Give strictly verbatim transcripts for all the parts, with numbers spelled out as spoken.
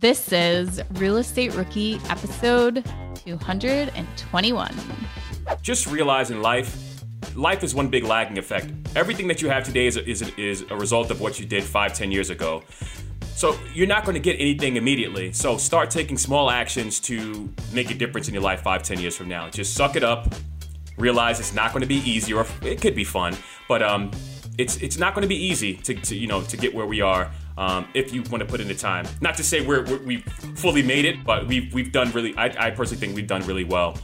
This is Real Estate Rookie episode two hundred twenty-one. Just realize in life, life is one big lagging effect. Everything that you have today is a, is a, is a result of what you did five, ten years ago. So you're not going to get anything immediately. So start taking small actions to make a difference in your life five, ten years from now. Just suck it up. Realize it's not going to be easy, or it could be fun, but um, it's it's not going to be easy to, to you know to get where we are. Um, if you want to put in the time, not to say we're, we're we've fully made it, but we've we've done really. I, I personally think we've done really well.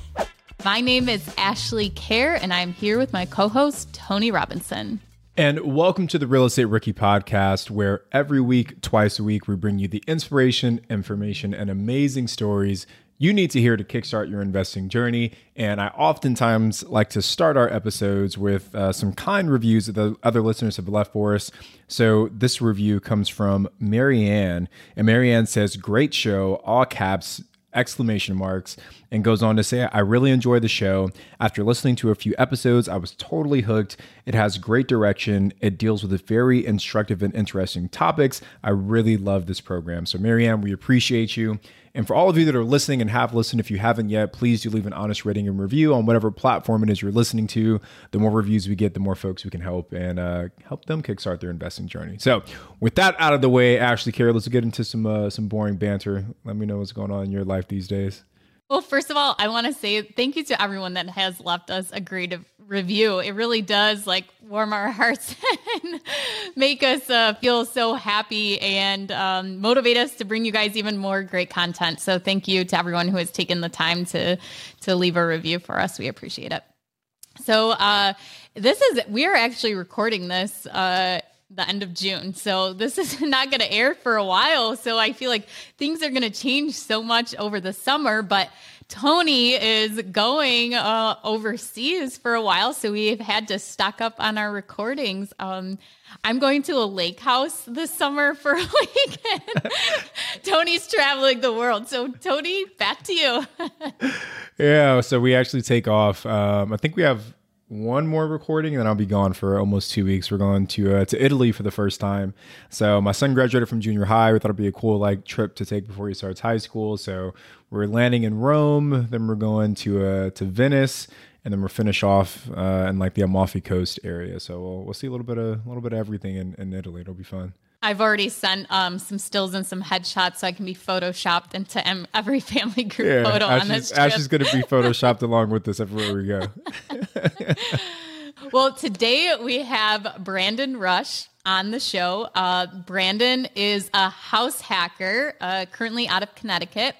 My name is Ashley Kerr, and I'm here with my co-host Tony Robinson. And welcome to the Real Estate Rookie Podcast, where every week, twice a week, we bring you the inspiration, information, and amazing stories you need to hear to kickstart your investing journey. And I oftentimes like to start our episodes with uh, some kind reviews that the other listeners have left for us. So this review comes from Marianne, and Marianne says, "Great show, all caps, exclamation marks," and goes on to say, "I really enjoy the show. After listening to a few episodes, I was totally hooked. It has great direction. It deals with very instructive and interesting topics. I really love this program." So Marianne, we appreciate you. And for all of you that are listening and have listened, if you haven't yet, please do leave an honest rating and review on whatever platform it is you're listening to. The more reviews we get, the more folks we can help and uh, help them kickstart their investing journey. So with that out of the way, Ashley Kerr, let's get into some uh, some boring banter. Let me know what's going on in your life these days. Well, first of all, I want to say thank you to everyone that has left us a great review. It really does like warm our hearts and make us uh, feel so happy and um, motivate us to bring you guys even more great content. So thank you to everyone who has taken the time to to leave a review for us. We appreciate it. So uh, this is we are actually recording this uh, the end of June. So this is not going to air for a while. So I feel like things are going to change so much over the summer, but Tony is going uh, overseas for a while, so we've had to stock up on our recordings. Um, I'm going to a lake house this summer for a weekend. Tony's traveling the world. So Tony, back to you. Yeah, so we actually take off. Um, I think we have one more recording, and then I'll be gone for almost two weeks. We're going to uh, to Italy for the first time. So my son graduated from junior high. We thought it'd be a cool like trip to take before he starts high school. So we're landing in Rome, then we're going to uh, to Venice, and then we'll finish off uh, in like the Amalfi Coast area. So we'll we'll see a little bit of a little bit of everything in, in Italy. It'll be fun. I've already sent um, some stills and some headshots so I can be photoshopped into em- every family group yeah, photo Ash on this is, trip. Ash is going to be photoshopped along with us everywhere we go. Well, today we have Brandon Rush on the show. Uh, Brandon is a house hacker uh, currently out of Connecticut,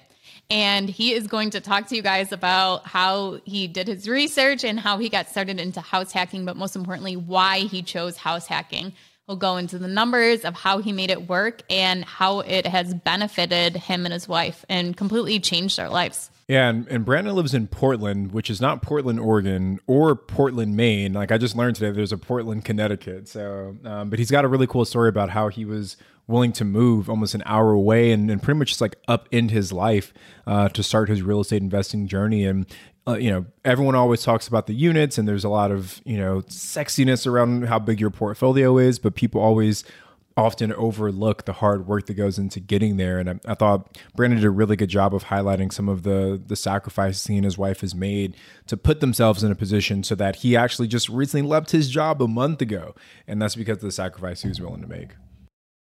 and he is going to talk to you guys about how he did his research and how he got started into house hacking, but most importantly, why he chose house hacking. We'll go into the numbers of how he made it work and how it has benefited him and his wife and completely changed their lives. Yeah, and, and Brandon lives in Portland, which is not Portland, Oregon or Portland, Maine. Like I just learned today, there's a Portland, Connecticut. So, um, but he's got a really cool story about how he was willing to move almost an hour away and, and pretty much just like upend his life uh, to start his real estate investing journey. And Uh, you know, everyone always talks about the units, and there's a lot of, you know, sexiness around how big your portfolio is, but people always often overlook the hard work that goes into getting there. And I, I thought Brandon did a really good job of highlighting some of the the sacrifices he and his wife has made to put themselves in a position so that he actually just recently left his job a month ago. And that's because of the sacrifice he was willing to make.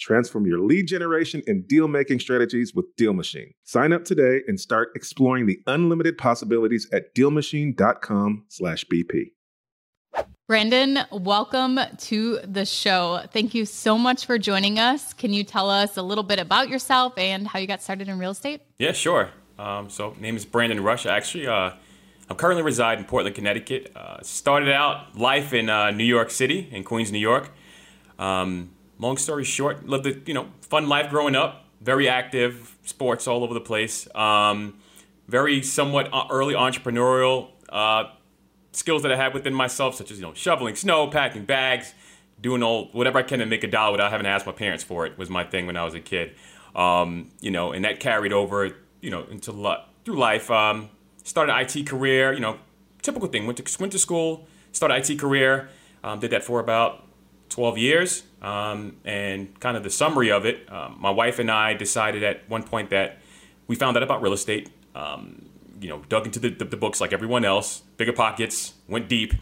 Transform your lead generation and deal-making strategies with Deal Machine. Sign up today and start exploring the unlimited possibilities at deal machine dot com slash B P. Brandon, welcome to the show. Thank you so much for joining us. Can you tell us a little bit about yourself and how you got started in real estate? Yeah, sure. Um, so name is Brandon Rush. Actually, uh, I currently reside in Portland, Connecticut. Uh, started out life in uh, New York City, in Queens, New York. Um, Long story short, lived a you know fun life growing up, very active, sports all over the place, um, very somewhat early entrepreneurial uh, skills that I had within myself, such as you know shoveling snow, packing bags, doing all whatever I can to make a dollar without having to ask my parents for it was my thing when I was a kid, um, you know, and that carried over you know into lo- through life. Um, started an I T career, you know, typical thing. Went to went to school, started an I T career, um, did that for about twelve years, um, and kind of the summary of it, um, my wife and I decided at one point that we found out about real estate, um, you know, dug into the, the, the books like everyone else, BiggerPockets, went deep,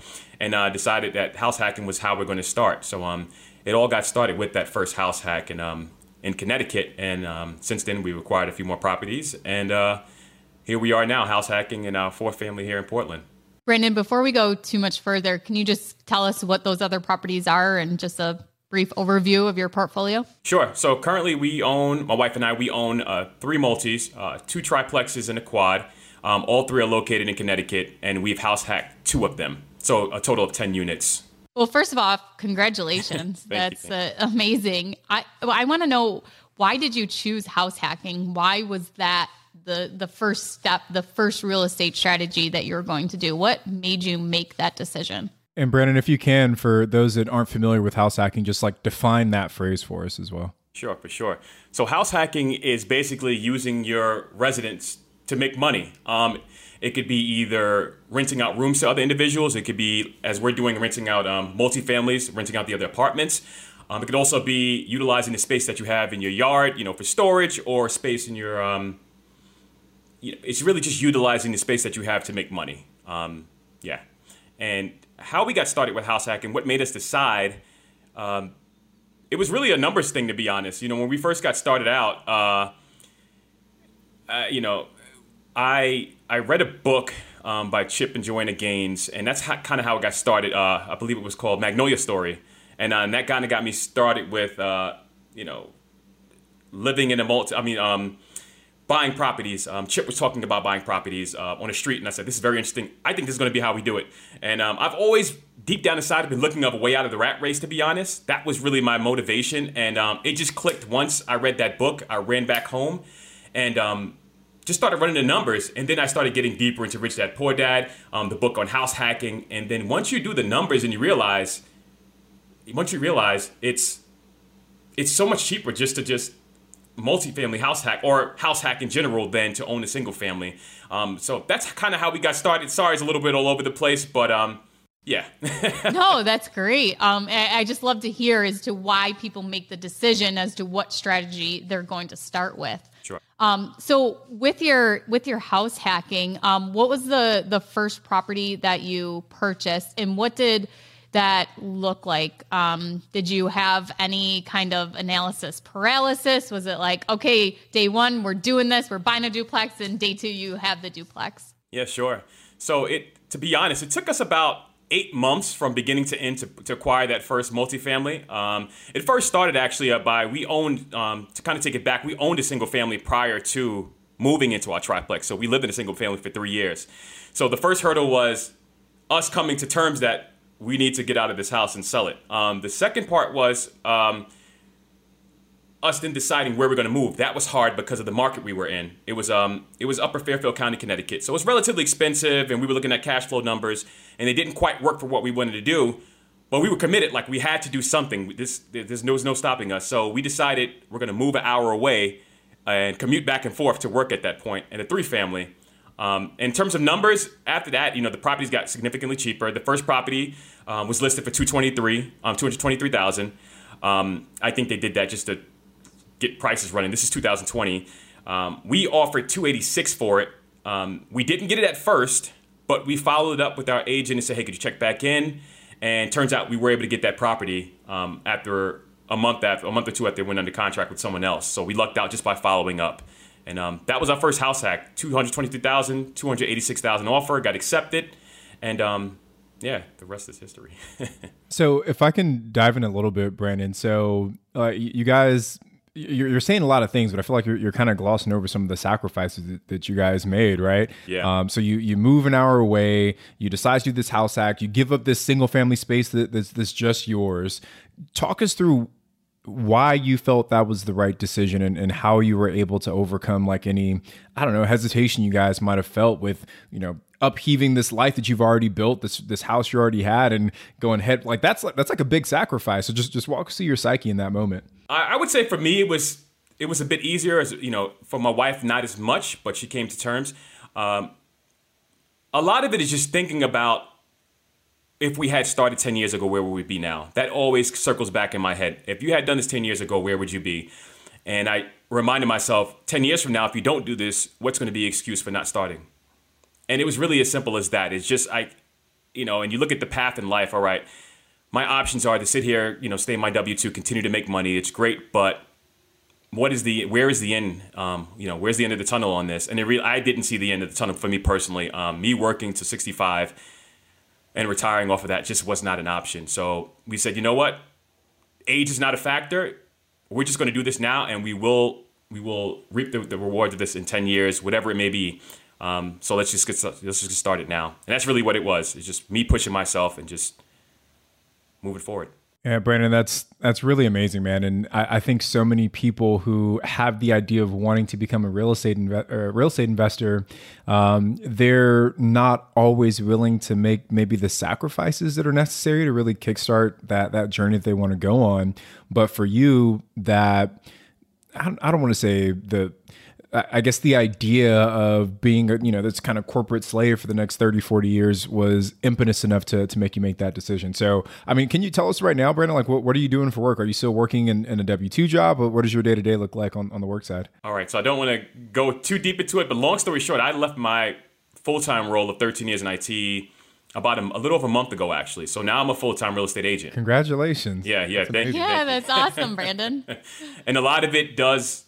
and uh, decided that house hacking was how we're going to start. So um, it all got started with that first house hack in, um, in Connecticut, and um, since then we've acquired a few more properties, and uh, here we are now house hacking in our fourth family here in Portland. Brandon, before we go too much further, can you just tell us what those other properties are and just a brief overview of your portfolio? Sure. So currently we own, my wife and I, we own uh, three multis, uh, two triplexes and a quad. Um, all three are located in Connecticut, and we've house hacked two of them. So a total of ten units. Well, first of all, congratulations. That's you, uh, amazing. I, I want to know, why did you choose house hacking? Why was that the the first step, the first real estate strategy that you're going to do? What made you make that decision? And Brandon, if you can, for those that aren't familiar with house hacking, just like define that phrase for us as well. Sure, for sure. So house hacking is basically using your residence to make money. Um, it could be either renting out rooms to other individuals. It could be, as we're doing, renting out um, multifamilies, renting out the other apartments. Um, it could also be utilizing the space that you have in your yard, you know, for storage or space in your... Um, It's really just utilizing the space that you have to make money. Um, yeah. And how we got started with house hacking, what made us decide, um, it was really a numbers thing, to be honest. You know, when we first got started out, uh, uh, you know, I I read a book um, by Chip and Joanna Gaines, and that's kind of how it got started. Uh, I believe it was called Magnolia Story. And, uh, and that kind of got me started with, uh, you know, living in a multi, I mean, um, buying properties. Um, Chip was talking about buying properties uh, on the street, and I said, this is very interesting. I think this is going to be how we do it. And um, I've always, deep down inside, I've been looking up a way out of the rat race, to be honest. That was really my motivation, and um, it just clicked once I read that book. I ran back home, and um, just started running the numbers, and then I started getting deeper into Rich Dad Poor Dad, um, the book on house hacking, and then once you do the numbers and you realize, once you realize it's it's so much cheaper just to just multifamily house hack or house hack in general than to own a single family. Um, so that's kind of how we got started. Sorry, it's a little bit all over the place, but um, yeah. No, that's great. Um, I just love to hear as to why people make the decision as to what strategy they're going to start with. Sure. Um, so with your with your house hacking, um, what was the the first property that you purchased, and what did that look like? Um, did you have any kind of analysis paralysis? Was it like, okay, day one, we're doing this, we're buying a duplex, and day two, you have the duplex? Yeah, sure. So it, to be honest, it took us about eight months from beginning to end to, to acquire that first multifamily. Um, it first started actually by, we owned, um, to kind of take it back, we owned a single family prior to moving into our triplex. So we lived in a single family for three years. So the first hurdle was us coming to terms that we need to get out of this house and sell it. Um, the second part was um, us then deciding where we're going to move. That was hard because of the market we were in. It was um, it was Upper Fairfield County, Connecticut. So it was relatively expensive, and we were looking at cash flow numbers, and they didn't quite work for what we wanted to do. But we were committed, like we had to do something. This, there's no, there's no stopping us. So we decided we're going to move an hour away and commute back and forth to work at that point in a three-family. Um, in terms of numbers, after that, you know, the properties got significantly cheaper. The first property um, was listed for two hundred twenty-three thousand dollars. Um, two hundred twenty-three thousand dollars. Um, I think they did that just to get prices running. This is two thousand twenty. Um, we offered two hundred eighty-six thousand dollars for it. Um, we didn't get it at first, but we followed up with our agent and said, "Hey, could you check back in?" And turns out we were able to get that property um, after a month after a month or two after they went under contract with someone else. So we lucked out just by following up. And um, that was our first house hack. two hundred twenty-three thousand dollars, two hundred eighty-six thousand dollars offer, got accepted. And um, yeah, the rest is history. So if I can dive in a little bit, Brandon. So uh, you guys, you're saying a lot of things, but I feel like you're, you're kind of glossing over some of the sacrifices that you guys made, right? Yeah. Um, so you, you move an hour away, you decide to do this house hack, you give up this single family space that, that's, that's just yours. Talk us through why you felt that was the right decision, and, and how you were able to overcome like any, I don't know, hesitation you guys might have felt with, you know, upheaving this life that you've already built, this this house you already had, and going head, like that's like that's like a big sacrifice. So just just walk us through your psyche in that moment. I, I would say for me it was it was a bit easier, as you know, for my wife not as much, but she came to terms. Um, a lot of it is just thinking about, if we had started ten years ago, where would we be now? That always circles back in my head. If you had done this ten years ago, where would you be? And I reminded myself, ten years from now, if you don't do this, what's going to be an excuse for not starting? And it was really as simple as that. It's just, I, you know, and you look at the path in life, all right, my options are to sit here, you know, stay in my W two, continue to make money. It's great, but what is the, where is the end? Um, you know, where's the end of the tunnel on this? And it re- I didn't see the end of the tunnel for me personally. Um, me working to sixty-five and retiring off of that just was not an option. So we said, you know what? Age is not a factor. We're just going to do this now, and we will we will reap the, the rewards of this in ten years, whatever it may be. Um, so let's just get let's just get started now. And that's really what it was. It's just me pushing myself and just moving forward. Yeah, Brandon, that's that's really amazing, man. And I, I think so many people who have the idea of wanting to become a real estate inve- or a real estate investor, um, they're not always willing to make maybe the sacrifices that are necessary to really kickstart that that journey that they want to go on. But for you, that I don't, I don't want to say the. I guess the idea of being, you know, this kind of corporate slave for the next thirty, forty years was impetus enough to to make you make that decision. So, I mean, can you tell us right now, Brandon, like what, what are you doing for work? Are you still working in, in a W two job? Or what does your day-to-day look like on, on the work side? All right. So I don't want to go too deep into it, but long story short, I left my full-time role of thirteen years in I T about a, a little over a month ago, actually. So now I'm a full-time real estate agent. Congratulations. Yeah. Yeah. That's thank you. Yeah. Thank that's you. Awesome, Brandon. And a lot of it does...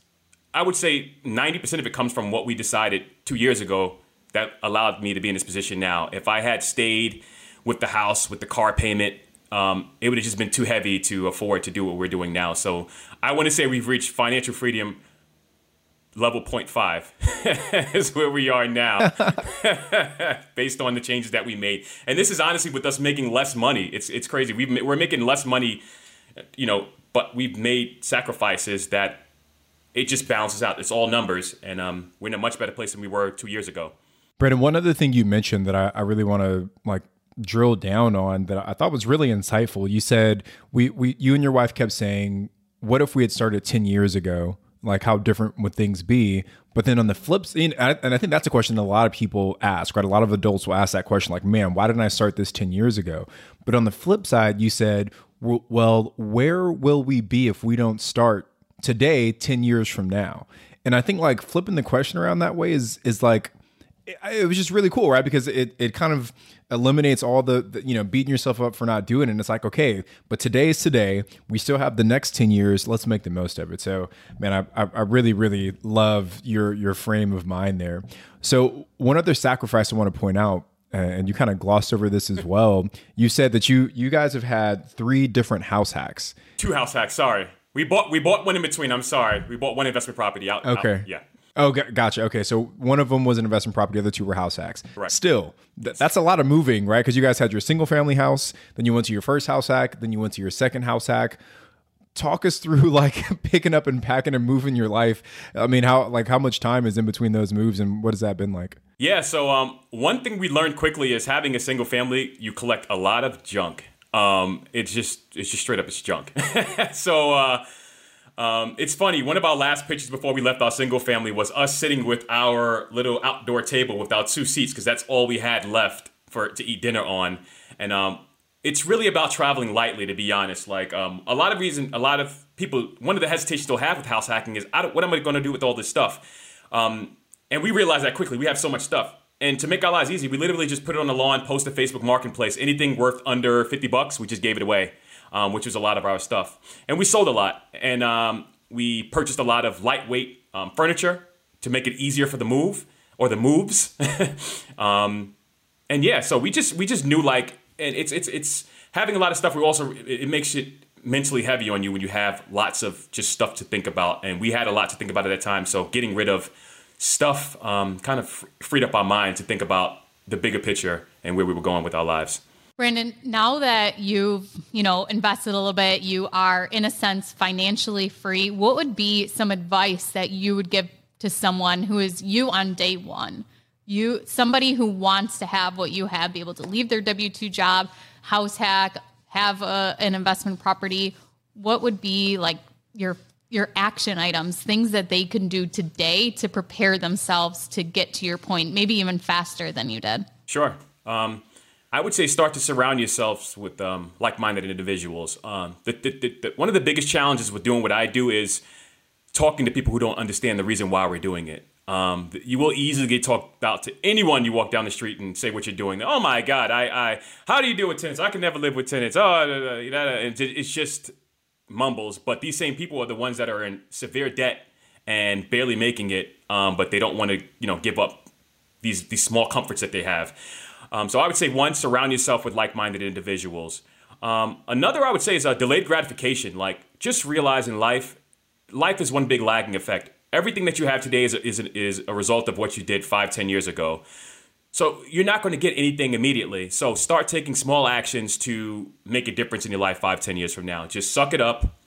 I would say ninety percent of it comes from what we decided two years ago that allowed me to be in this position now. If I had stayed with the house, with the car payment, um, it would have just been too heavy to afford to do what we're doing now. So I want to say we've reached financial freedom level zero point five is where we are now based on the changes that we made. And this is honestly with us making less money. It's it's crazy. We've, we're making less money, you know, but we've made sacrifices that it just balances out. It's all numbers. And um, we're in a much better place than we were two years ago. Brandon, one other thing you mentioned that I, I really want to like drill down on that I thought was really insightful. You said we we you and your wife kept saying, what if we had started ten years ago? Like, how different would things be? But then on the flip side, and I think that's a question that a lot of people ask, right? A lot of adults will ask that question, like, man, why didn't I start this ten years ago? But on the flip side, you said, well, where will we be if we don't start today, ten years from now? And I think like flipping the question around that way is is like, it was just really cool, right? Because it it kind of eliminates all the, the, you know, beating yourself up for not doing it. And it's like, okay, but today is today. We still have the next ten years. Let's make the most of it. So, man, I I really, really love your your frame of mind there. So one other sacrifice I want to point out, uh, and you kind of glossed over this as well. You said that you you guys have had three different house hacks. Two house hacks, sorry. We bought we bought one in between. I'm sorry. We bought one investment property out. Okay. Out, yeah. Oh, gotcha. Okay. So one of them was an investment property. The other two were house hacks. Right. Still, th- that's a lot of moving, right? Because you guys had your single family house, then you went to your first house hack, then you went to your second house hack. Talk us through like picking up and packing and moving your life. I mean, how like how much time is in between those moves and what has that been like? Yeah. So um, one thing we learned quickly is having a single family, you collect a lot of junk. Um, it's just it's just straight up it's junk. so. Uh, Um, it's funny. One of our last pictures before we left our single family was us sitting with our little outdoor table with our two seats because that's all we had left for to eat dinner on. And um, it's really about traveling lightly, to be honest. Like um, a lot of reason, a lot of people. One of the hesitations they'll have with house hacking is, I don't, what am I going to do with all this stuff? Um, and we realized that quickly. We have so much stuff, and to make our lives easy, we literally just put it on the lawn, post a Facebook Marketplace. Anything worth under fifty bucks, we just gave it away. Um, which was a lot of our stuff. And we sold a lot. And um, we purchased a lot of lightweight um, furniture to make it easier for the move or the moves. um, and yeah, so we just we just knew like, and it's it's it's having a lot of stuff. We also, it, it makes it mentally heavy on you when you have lots of just stuff to think about. And we had a lot to think about at that time. So getting rid of stuff um, kind of freed up our mind to think about the bigger picture and where we were going with our lives. Brandon, now that you've, you know, invested a little bit, you are, in a sense, financially free. What would be some advice that you would give to someone who is you on day one? You, somebody who wants to have what you have, be able to leave their W two job, house hack, have a, an investment property. What would be like your your action items, things that they can do today to prepare themselves to get to your point, maybe even faster than you did? Sure. Um I would say start to surround yourselves with um, like-minded individuals. Um, the, the, the, the, one of the biggest challenges with doing what I do is talking to people who don't understand the reason why we're doing it. Um, you will easily get talked out to anyone you walk down the street and say what you're doing. Oh my God, I, I how do you deal with tenants? I can never live with tenants. Oh, it's just mumbles. But these same people are the ones that are in severe debt and barely making it, um, but they don't want to, you know, give up these these small comforts that they have. Um, so I would say, one, surround yourself with like-minded individuals. Um, another I would say is uh, delayed gratification. Like, just realize in life, life is one big lagging effect. Everything that you have today is a, is a, is a result of what you did five, ten years ago. So you're not going to get anything immediately. So start taking small actions to make a difference in your life five, ten years from now. Just suck it up.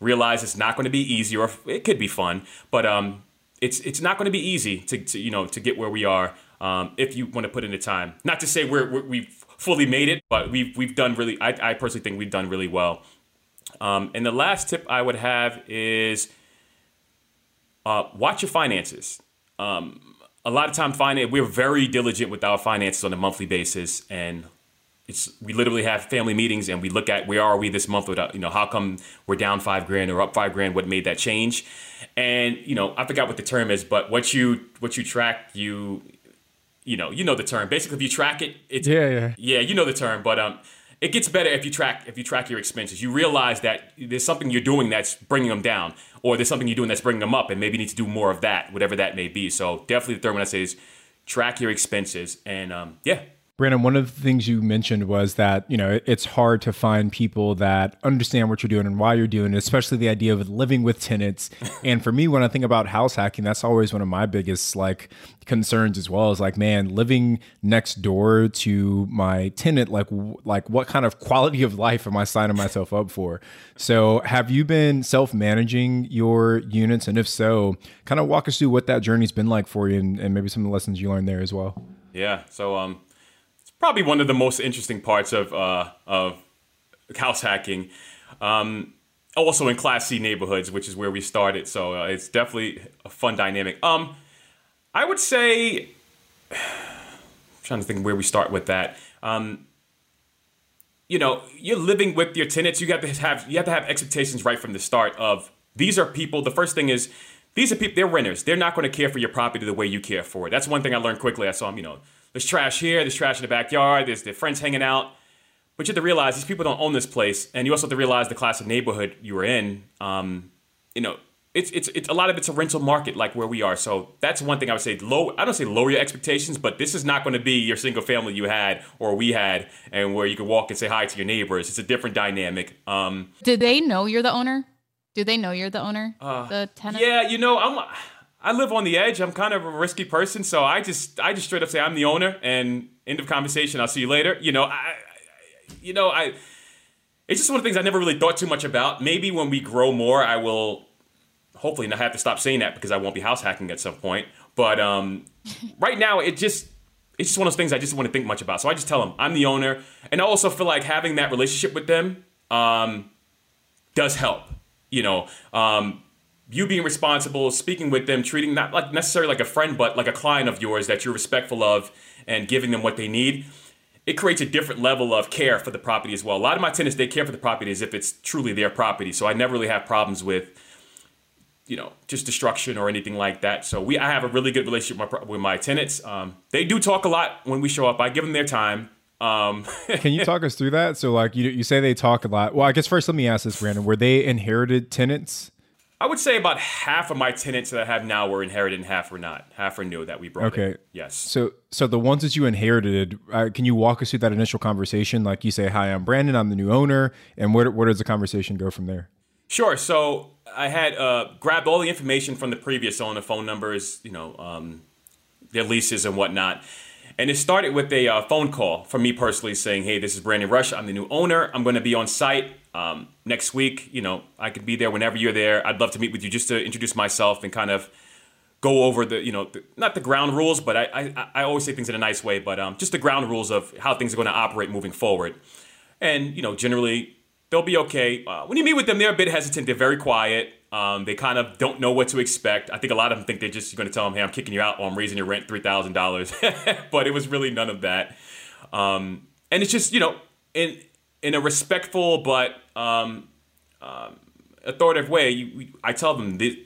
Realize it's not going to be easy, or it could be fun, but um, it's it's not going to be easy to, to you know to get where we are. Um, if you want to put in the time, not to say we're, we're, we've fully made it, but we've, we've done really, I, I personally think we've done really well. Um, and the last tip I would have is uh, watch your finances. Um, a lot of time, finance, we're very diligent with our finances on a monthly basis. And it's, we literally have family meetings and we look at where are we this month without, you know, how come we're down five grand or up five grand? What made that change? And, you know, I forgot what the term is, but what you, what you track, you, You know, you know the term. Basically, if you track it, it's yeah, yeah, yeah. You know the term, but um, it gets better if you track if you track your expenses. You realize that there's something you're doing that's bringing them down, or there's something you're doing that's bringing them up, and maybe you need to do more of that, whatever that may be. So definitely, the third one I say is track your expenses, and um, yeah, Brandon, one of the things you mentioned was that, you know, it's hard to find people that understand what you're doing and why you're doing it, especially the idea of living with tenants. And for me, when I think about house hacking, that's always one of my biggest like concerns as well, is like, man, living next door to my tenant, like, like what kind of quality of life am I signing myself up for? So have you been self-managing your units? And if so, kind of walk us through what that journey's been like for you, and, and maybe some of the lessons you learned there as well. Yeah. So, um, probably one of the most interesting parts of uh, of house hacking, um, also in Class C neighborhoods, which is where we started. So uh, it's definitely a fun dynamic. Um, I would say, I'm trying to think where we start with that. Um, you know, you're living with your tenants. You got to have you have to have expectations right from the start. Of these are people. The first thing is these are people. They're renters. They're not going to care for your property the way you care for it. That's one thing I learned quickly. I saw them, you know. There's trash here, there's trash in the backyard, there's their friends hanging out. But you have to realize these people don't own this place. And you also have to realize the class of neighborhood you were in. Um, you know, it's, it's it's a lot of it's a rental market like where we are. So that's one thing I would say. Low, I don't say lower your expectations, but this is not going to be your single family you had or we had and where you can walk and say hi to your neighbors. It's a different dynamic. Um, Do they know you're the owner? Do they know you're the owner? Uh, the tenant? Yeah, you know, I'm... I live on the edge. I'm kind of a risky person, so I just I just straight up say I'm the owner, and end of conversation. I'll see you later. You know, I, I you know, I. It's just one of the things I never really thought too much about. Maybe when we grow more, I will hopefully not have to stop saying that because I won't be house hacking at some point. But um, right now, it just it's just one of those things I just want to think much about. So I just tell them I'm the owner, and I also feel like having that relationship with them um, does help. You know. Um, You being responsible, speaking with them, treating not like necessarily like a friend, but like a client of yours that you're respectful of and giving them what they need, it creates a different level of care for the property as well. A lot of my tenants, they care for the property as if it's truly their property. So I never really have problems with, you know, just destruction or anything like that. So we, I have a really good relationship with my, with my tenants. Um, they do talk a lot when we show up. I give them their time. Um, Can you talk us through that? So like you, you say they talk a lot. Well, I guess first let me ask this, Brandon, were they inherited tenants? I would say about half of my tenants that I have now were inherited and half were not. Half are new that we brought okay. in. Yes. So so the ones that you inherited, uh, can you walk us through that initial conversation? Like you say, hi, I'm Brandon, I'm the new owner. And where, where does the conversation go from there? Sure. So I had uh, grabbed all the information from the previous owner, phone numbers, you know, um, their leases and whatnot. And it started with a uh, phone call from me personally saying, hey, this is Brandon Rush. I'm the new owner. I'm going to be on site um, next week. You know, I could be there whenever you're there. I'd love to meet with you just to introduce myself and kind of go over the, you know, the, not the ground rules, but I, I I always say things in a nice way, but um, just the ground rules of how things are going to operate moving forward. And, you know, generally they'll be okay. Uh, when you meet with them, they're a bit hesitant. They're very quiet. Um, they kind of don't know what to expect. I think a lot of them think they're just going to tell them, hey, I'm kicking you out or I'm raising your rent three thousand dollars. But it was really none of that. Um, and it's just, you know, in in a respectful but um, um, authoritative way, you, I tell them this,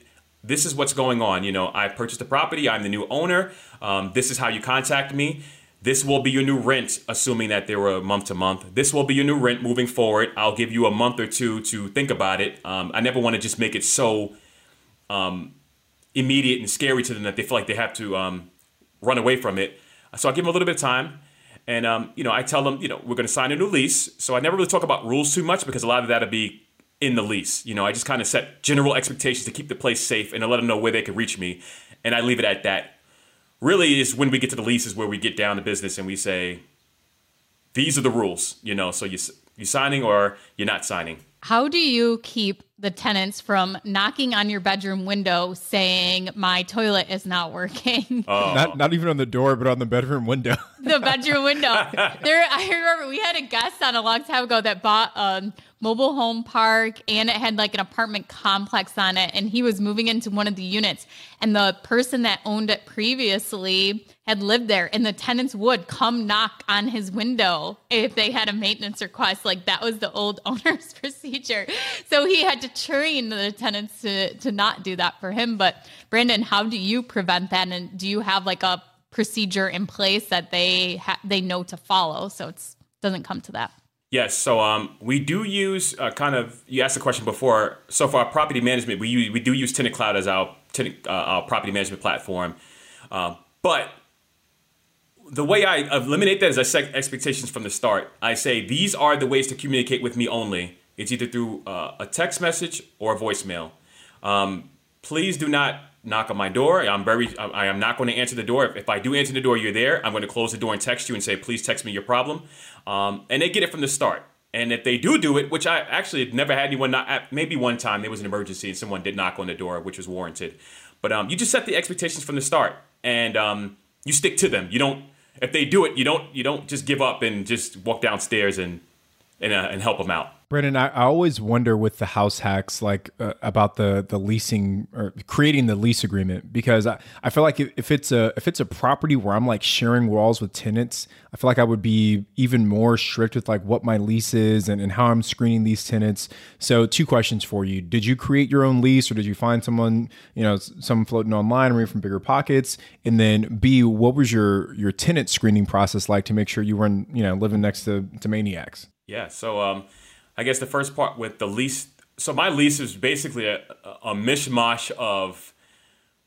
this is what's going on. You know, I purchased the property. I'm the new owner. Um, this is how you contact me. This will be your new rent, assuming that they were month to month. This will be your new rent moving forward. I'll give you a month or two to think about it. Um, I never want to just make it so um, immediate and scary to them that they feel like they have to um, run away from it. So I give them a little bit of time. And, um, you know, I tell them, you know, we're going to sign a new lease. So I never really talk about rules too much because a lot of that will be in the lease. You know, I just kind of set general expectations to keep the place safe and to let them know where they can reach me. And I leave it at that. Really is when we get to the lease is where we get down to business and we say, these are the rules, you know, so you, you're signing or you're not signing. How do you keep the tenants from knocking on your bedroom window saying my toilet is not working? Oh. Not, not even on the door, but on the bedroom window. The bedroom window. There, I remember we had a guest on a long time ago that bought a mobile home park and it had like an apartment complex on it. And he was moving into one of the units and the person that owned it previously had lived there and the tenants would come knock on his window if they had a maintenance request. Like that was the old owner's procedure. So he had to train the tenants to, to not do that for him. But Brandon, how do you prevent that? And do you have like a procedure in place that they ha- they know to follow so it doesn't come to that? Yes. So um, we do use uh, kind of, you asked the question before. So for our property management, we use, we do use Tenant Cloud as our, tenant, uh, our property management platform. Uh, but the way I eliminate that is I set expectations from the start. I say, these are the ways to communicate with me only. It's either through uh, a text message or a voicemail. Um, please do not knock on my door. I'm very, I am not going to answer the door. If, if I do answer the door, you're there. I'm going to close the door and text you and say, please text me your problem. Um, and they get it from the start. And if they do do it, which I actually never had anyone, not, maybe one time there was an emergency and someone did knock on the door, which was warranted. But um, you just set the expectations from the start, and um, you stick to them. You don't, if they do it, you don't, you don't just give up and just walk downstairs and and, uh, and help them out. Brandon, I, I always wonder with the house hacks, like uh, about the the leasing or creating the lease agreement, because I, I feel like if it's a if it's a property where I'm like sharing walls with tenants, I feel like I would be even more strict with like what my lease is and, and how I'm screening these tenants. So two questions for you. Did you create your own lease, or did you find someone, you know, someone floating online or from BiggerPockets? And then B, what was your your tenant screening process like to make sure you weren't, you know, living next to, to maniacs? Yeah. So, um, I guess the first part with the lease. So my lease is basically a, a mishmash of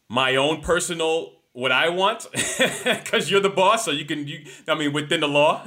my own personal, what I want, because you're the boss. So you can, you, I mean, within the law.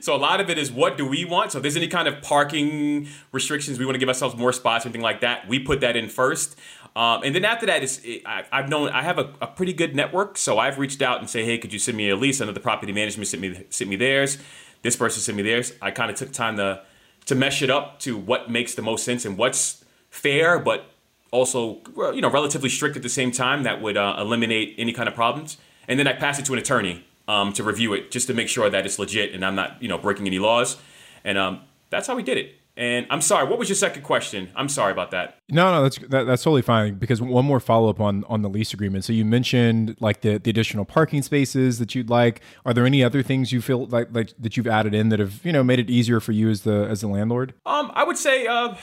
So a lot of it is, what do we want? So if there's any kind of parking restrictions, we want to give ourselves more spots, anything like that, we put that in first. Um, and then after that, it's, it, I, I've known, I have a, a pretty good network. So I've reached out and say, hey, could you send me a lease? Another property management sent me, sent me theirs. This person sent me theirs. I kind of took time to, to mesh it up to what makes the most sense and what's fair, but also, you know, relatively strict at the same time, that would uh, eliminate any kind of problems. And then I pass it to an attorney um, to review it, just to make sure that it's legit and I'm not, you know, breaking any laws. And um, that's how we did it. And I'm sorry, what was your second question? I'm sorry about that. No, no, that's that, that's totally fine. Because one more follow up on on the lease agreement. So you mentioned like the, the additional parking spaces that you'd like. Are there any other things you feel like like that you've added in that have, you know, made it easier for you as the as the landlord? Um, I would say uh,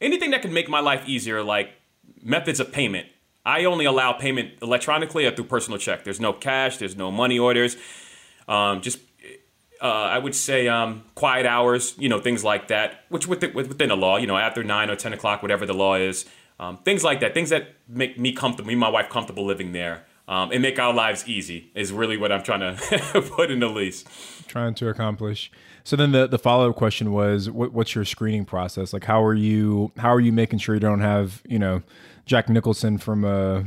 anything that can make my life easier, like methods of payment. I only allow payment electronically or through personal check. There's no cash. There's no money orders. Um, just. Uh, I would say um, quiet hours, you know, things like that, which within, within the law, you know, after nine or ten o'clock, whatever the law is, um, things like that, things that make me comfortable, me and my wife comfortable living there, um, and make our lives easy is really what I'm trying to put in the lease. Trying to accomplish. So then the, the follow up question was, what, what's your screening process? Like, how are you how are you making sure you don't have, you know, Jack Nicholson from a uh,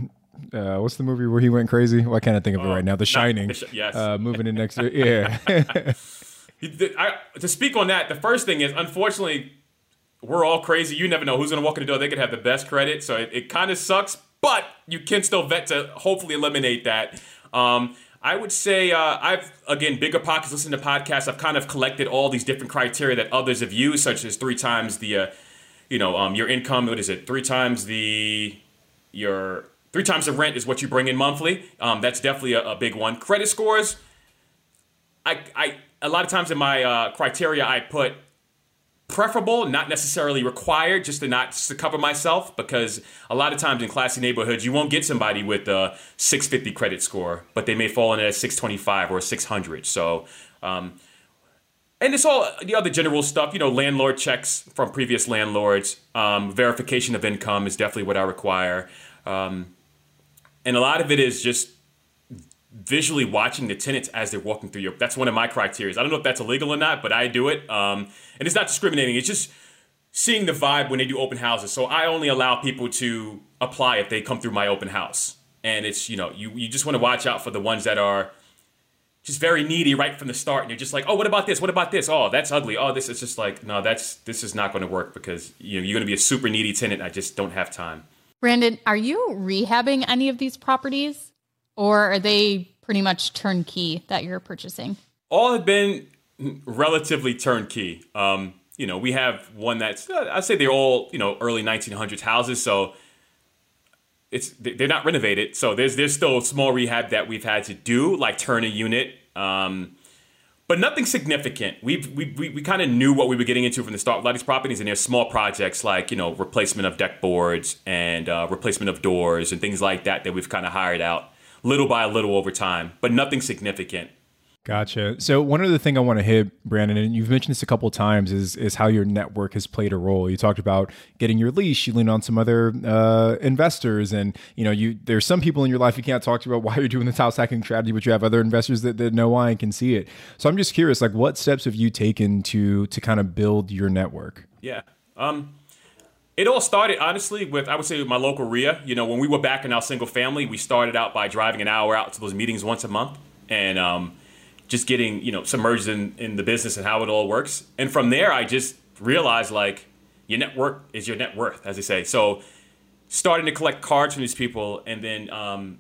Uh, what's the movie where he went crazy? Well, I can't think of uh, it right now. The Shining. The sh- yes. Uh, moving in next year. Yeah. I, to speak on that, the first thing is, unfortunately, we're all crazy. You never know who's going to walk in the door. They could have the best credit. So it, it kind of sucks, but you can still vet to hopefully eliminate that. Um, I would say uh, I've, again, BiggerPockets, listen to podcasts. I've kind of collected all these different criteria that others have used, such as three times the, uh, you know, um, your income. What is it? Three times the, your... Three times the rent is what you bring in monthly. Um, that's definitely a, a big one. Credit scores. I, I, a lot of times in my uh, criteria, I put preferable, not necessarily required, just to not just to cover myself, because a lot of times in classy neighborhoods, you won't get somebody with a six fifty credit score, but they may fall in at a six twenty-five or a six hundred. So, um, and it's all the other general stuff, you know, landlord checks from previous landlords. Um, verification of income is definitely what I require. Um, And a lot of it is just visually watching the tenants as they're walking through your... That's one of my criteria. I don't know if that's illegal or not, but I do it. Um, and it's not discriminating. It's just seeing the vibe when they do open houses. So I only allow people to apply if they come through my open house. And it's, you know, you, you just want to watch out for the ones that are just very needy right from the start. And you're just like, oh, what about this? What about this? Oh, that's ugly. Oh, this is just like, no, that's this is not going to work, because you know, you're going to be a super needy tenant. I just don't have time. Brandon, are you rehabbing any of these properties, or are they pretty much turnkey that you're purchasing? All have been relatively turnkey. Um, you know, we have one that's, I'd say they're all, you know, early nineteen hundreds houses. So it's, they're not renovated. So there's, there's still a small rehab that we've had to do, like turn a unit, um, but nothing significant. We've, we we we kind of knew what we were getting into from the start with a lot of these properties, and there's small projects like, you know, replacement of deck boards and uh, replacement of doors and things like that that we've kind of hired out little by little over time, but nothing significant. Gotcha. So one other thing I want to hit, Brandon, and you've mentioned this a couple of times, is is how your network has played a role. You talked about getting your lease, you lean on some other uh, investors, and you know, you there's some people in your life you can't talk to about why you're doing this house hacking strategy, but you have other investors that, that know why and can see it. So I'm just curious, like, what steps have you taken to to kind of build your network? Yeah. Um It all started, honestly, with, I would say, with my local R E I A. You know, when we were back in our single family, we started out by driving an hour out to those meetings once a month and um, just getting, you know, submerged in, in the business and how it all works. And from there, I just realized, like, your network is your net worth, as they say. So starting to collect cards from these people and then um,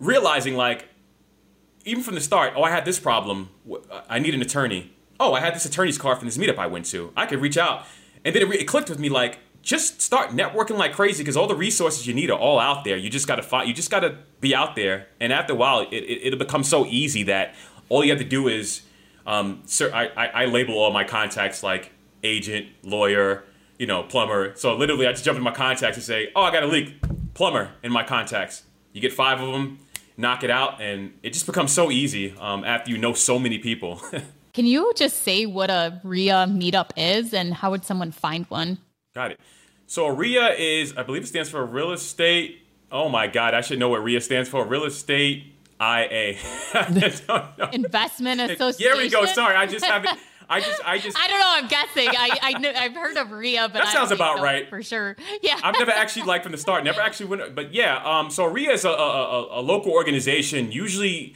realizing, like, even from the start, oh, I had this problem. I need an attorney. Oh, I had this attorney's card from this meetup I went to. I could reach out. And then it, re- it clicked with me, like, just start networking like crazy because all the resources you need are all out there. You just gotta find. You just gotta be out there, and after a while, it, it it'll become so easy that all you have to do is, um, sir, I, I I label all my contacts like agent, lawyer, you know, plumber. So literally, I just jump into my contacts and say, oh, I got a leak, plumber in my contacts. You get five of them, knock it out, and it just becomes so easy um, after you know so many people. Can you just say what a R E I A meetup is, and how would someone find one? Got it. So R E I A is, I believe it stands for real estate. Oh my God, I should know what R E I A stands for. Real estate I A. Investment Association. There we go. Sorry, I just haven't. I just, I just. I don't know. I'm guessing. I, I know, I've heard of R E I A, but that I sounds about right for sure. Yeah. I've never actually, like, from the start. Never actually went, but yeah. Um. So R E I A is a, a, a local organization. Usually,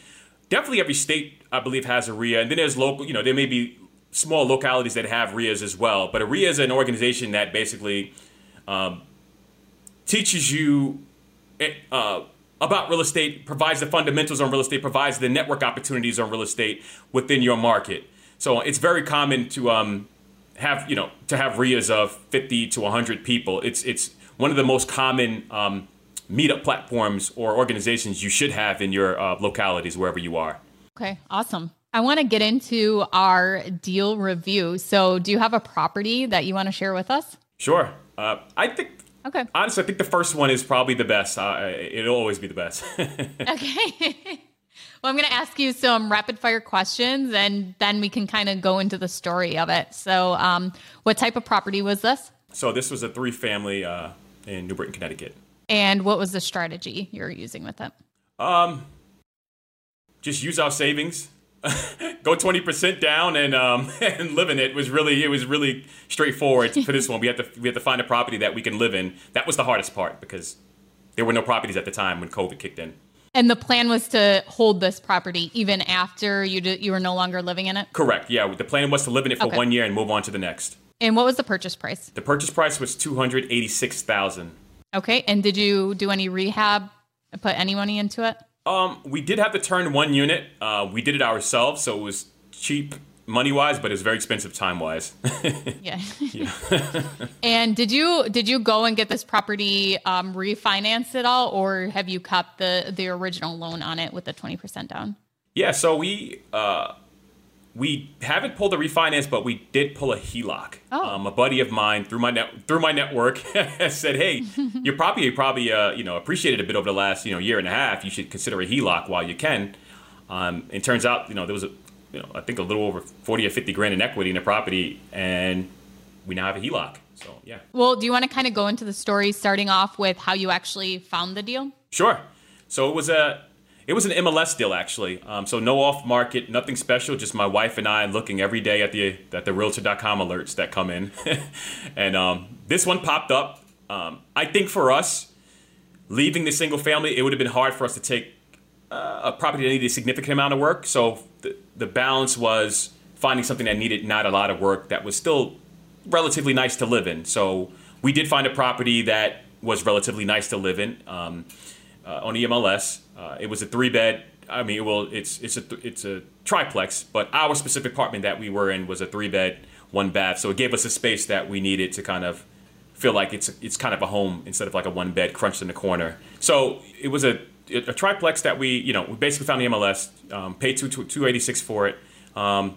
definitely every state I believe has a R E I A, and then there's local. You know, there may be small localities that have R E I As as well. But a R E I A is an organization that basically um, teaches you uh, about real estate, provides the fundamentals on real estate, provides the network opportunities on real estate within your market. So it's very common to um, have, you know, to have R E I As of fifty to one hundred people. It's it's one of the most common um, meetup platforms or organizations you should have in your uh, localities, wherever you are. Okay, awesome. I want to get into our deal review. So do you have a property that you want to share with us? Sure. Uh, I think, okay. honestly, I think the first one is probably the best. Uh, it'll always be the best. Okay. Well, I'm going to ask you some rapid fire questions and then we can kind of go into the story of it. So um, what type of property was this? So this was a three family uh, in New Britain, Connecticut. And what was the strategy you were using with it? Um, just use our savings. Go twenty percent down and um, and live in it was really it was really straightforward for this one. We had to we had to find a property that we can live in. That was the hardest part because there were no properties at the time when COVID kicked in. And the plan was to hold this property even after you d- you were no longer living in it? Correct. Yeah, the plan was to live in it for okay. one year and move on to the next. And what was the purchase price? The purchase price was two hundred eighty-six thousand dollars. Okay, and did you do any rehab? Put any money into it? Um, we did have to turn one unit. Uh, we did it ourselves, so it was cheap money-wise, but it was very expensive time-wise. yeah. yeah. And did you did you go and get this property um, refinanced at all, or have you kept the the original loan on it with the twenty percent down? Yeah. So we uh, we haven't pulled a refinance, but we did pull a H E L O C. Oh. Um, a buddy of mine through my net, through my network said, "Hey, your property probably uh, you know appreciated a bit over the last you know year and a half. You should consider a H E L O C while you can." Um, it turns out you know there was a, you know I think a little over forty or fifty grand in equity in the property, and we now have a H E L O C. So yeah. Well, do you want to kind of go into the story, starting off with how you actually found the deal? Sure. So it was a. It was an M L S deal, actually. Um, so no off-market, nothing special, just my wife and I looking every day at the at the Realtor dot com alerts that come in. and um, this one popped up. Um, I think for us, leaving the single family, it would have been hard for us to take uh, a property that needed a significant amount of work. So th- the balance was finding something that needed not a lot of work that was still relatively nice to live in. So we did find a property that was relatively nice to live in um, uh, on the M L S. Uh, it was a three bed. I mean, well, it's it's a th- it's a triplex, but our specific apartment that we were in was a three bed, one bath. So it gave us a space that we needed to kind of feel like it's it's kind of a home instead of like a one bed crunched in the corner. So it was a a triplex that we you know we basically found the M L S, um, paid two two eighty six for it. Um,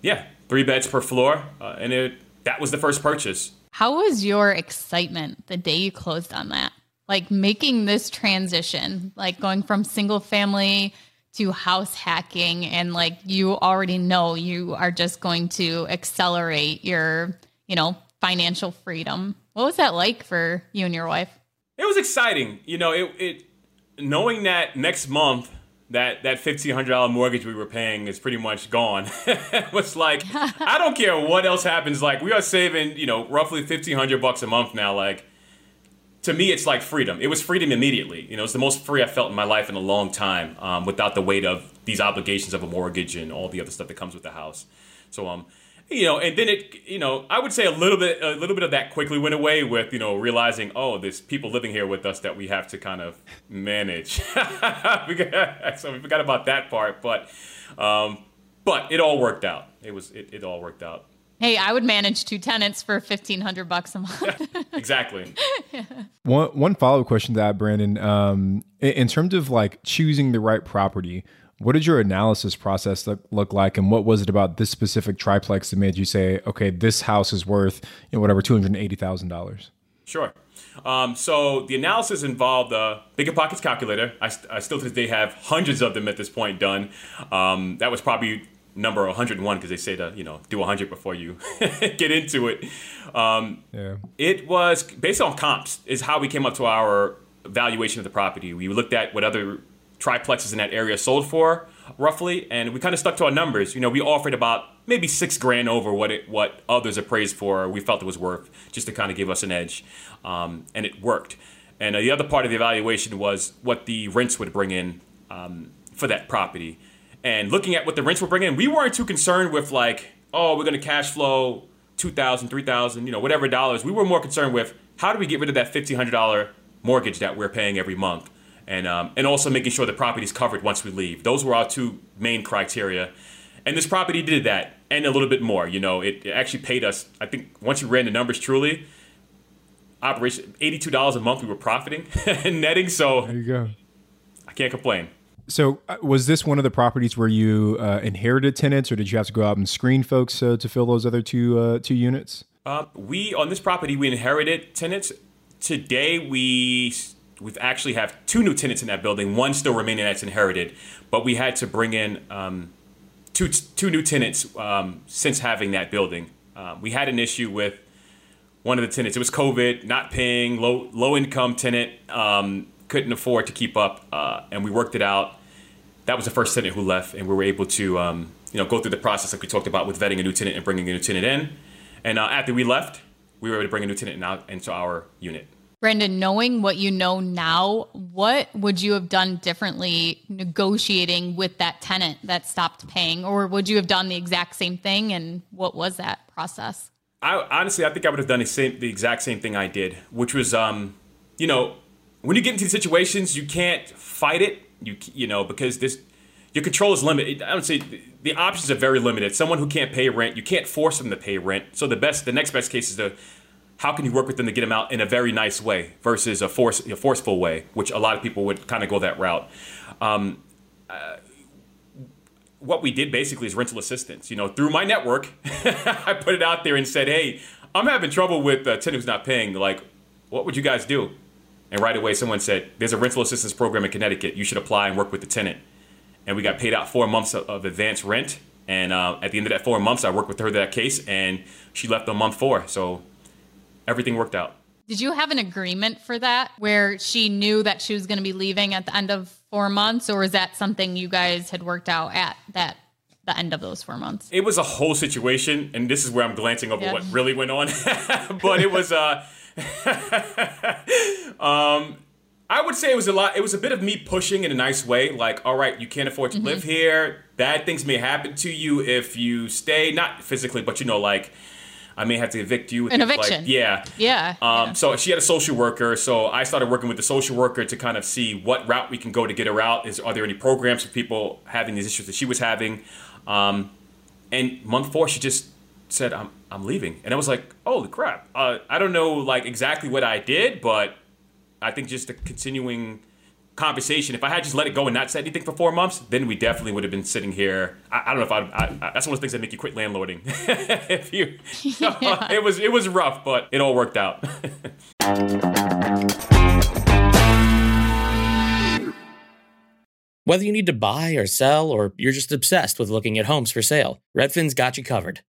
yeah, three beds per floor, uh, and it, that was the first purchase. How was your excitement the day you closed on that? Like making this transition, like going from single family to house hacking, and like, you already know you are just going to accelerate your, you know, financial freedom. What was that like for you and your wife? It was exciting. You know, it, it knowing that next month that, that fifteen hundred dollars mortgage we were paying is pretty much gone. It was like, I don't care what else happens. Like, we are saving, you know, roughly fifteen hundred bucks a month now. Like, to me, it's like freedom. It was freedom immediately. You know, it's the most free I felt in my life in a long time, um, without the weight of these obligations of a mortgage and all the other stuff that comes with the house. So, um, you know, and then it, you know, I would say a little bit, a little bit of that quickly went away with, you know, realizing, oh, there's people living here with us that we have to kind of manage. So we forgot about that part, but, um, but it all worked out. It was, it, it all worked out. Hey, I would manage two tenants for fifteen hundred bucks a month. Yeah, exactly. Yeah. One one follow-up question to that, Brandon. Um, in, in terms of like choosing the right property, what did your analysis process look, look like? And what was it about this specific triplex that made you say, okay, this house is worth, you know, whatever, two hundred eighty thousand dollars? Sure. Um, so the analysis involved a BiggerPockets calculator. I, I still to this day have hundreds of them at this point done. Um, that was probably number one hundred one, because they say to, you know, do one hundred before you get into it. Um, yeah. It was based on comps is how we came up to our valuation of the property. We looked at what other triplexes in that area sold for roughly, and we kind of stuck to our numbers. You know, we offered about maybe six grand over what it, what others appraised for, we felt it was worth, just to kind of give us an edge. Um, and it worked. And the other part of the evaluation was what the rents would bring in um, for that property. And looking at what the rents were bringing in, we weren't too concerned with like, oh, we're going to cash flow two thousand dollars, three thousand dollars, you know, whatever dollars. We were more concerned with how do we get rid of that fifteen hundred dollars mortgage that we're paying every month, and um, and also making sure the property's covered once we leave. Those were our two main criteria. And this property did that and a little bit more. You know, it, it actually paid us, I think once you ran the numbers truly, operation eighty-two dollars a month we were profiting and netting. So there you go. I can't complain. So was this one of the properties where you uh, inherited tenants, or did you have to go out and screen folks uh, to fill those other two uh, two units? Uh, we on this property we inherited tenants. Today we we've actually have two new tenants in that building. One still remaining that's inherited, but we had to bring in um, two two new tenants um, since having that building. Um, we had an issue with one of the tenants. It was COVID, not paying, low low income tenant, um, couldn't afford to keep up, uh, and we worked it out. That was the first tenant who left, and we were able to, um, you know, go through the process like we talked about with vetting a new tenant and bringing a new tenant in. And uh, after we left, we were able to bring a new tenant out into our unit. Brandon, knowing what you know now, what would you have done differently negotiating with that tenant that stopped paying? Or would you have done the exact same thing? And what was that process? I honestly, I think I would have done the same, the exact same thing I did, which was, um, you know, when you get into situations, you can't fight it. You you know, because this, your control is limited. I would say the options are very limited. Someone who can't pay rent, you can't force them to pay rent. So the best, the next best case is the, how can you work with them to get them out in a very nice way versus a force, a forceful way, which a lot of people would kind of go that route. Um, uh, what we did basically is rental assistance. You know, through my network, I put it out there and said, hey, I'm having trouble with a tenant who's not paying. Like, what would you guys do? And right away, someone said, there's a rental assistance program in Connecticut. You should apply and work with the tenant. And we got paid out four months of, of advance rent. And uh, at the end of that four months, I worked with her that case, and she left on month four. So everything worked out. Did you have an agreement for that where she knew that she was going to be leaving at the end of four months? Or is that something you guys had worked out at that the end of those four months? It was a whole situation. And this is where I'm glancing over yeah. what really went on. But it was... Uh, um, I would say it was a lot. It was a bit of me pushing in a nice way. Like, all right, you can't afford to mm-hmm. live here. Bad things may happen to you if you stay. Not physically, but, you know, like, I may have to evict you. An eviction. Like, yeah. Yeah. Um, yeah. So she had a social worker. So I started working with the social worker to kind of see what route we can go to get her out. Is, are there any programs for people having these issues that she was having? Um, and month four, she just said, I'm I'm leaving. And I was like, holy crap. Uh, I don't know like exactly what I did, but I think just the continuing conversation, if I had just let it go and not said anything for four months, then we definitely would have been sitting here. I, I don't know if I, I, I, that's one of the things that make you quit landlording. if you, yeah. uh, it was, it was rough, but it all worked out. Whether you need to buy or sell, or you're just obsessed with looking at homes for sale, Redfin's got you covered.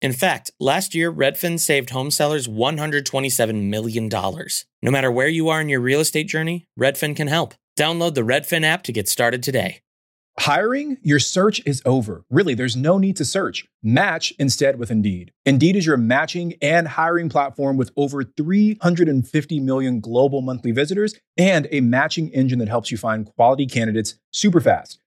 In fact, last year, Redfin saved home sellers one hundred twenty-seven million dollars. No matter where you are in your real estate journey, Redfin can help. Download the Redfin app to get started today. Hiring? Your search is over. Really, there's no need to search. Match instead with Indeed. Indeed is your matching and hiring platform with over three hundred fifty million global monthly visitors and a matching engine that helps you find quality candidates super fast.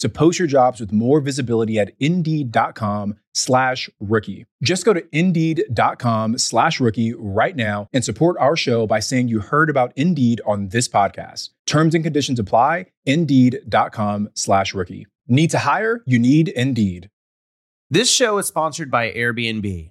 to post your jobs with more visibility at Indeed.com slash rookie. Just go to Indeed.com slash rookie right now and support our show by saying you heard about Indeed on this podcast. Terms and conditions apply. Indeed.com slash rookie. Need to hire? You need Indeed. This show is sponsored by Airbnb.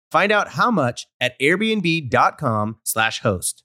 Find out how much at airbnb.com slash host.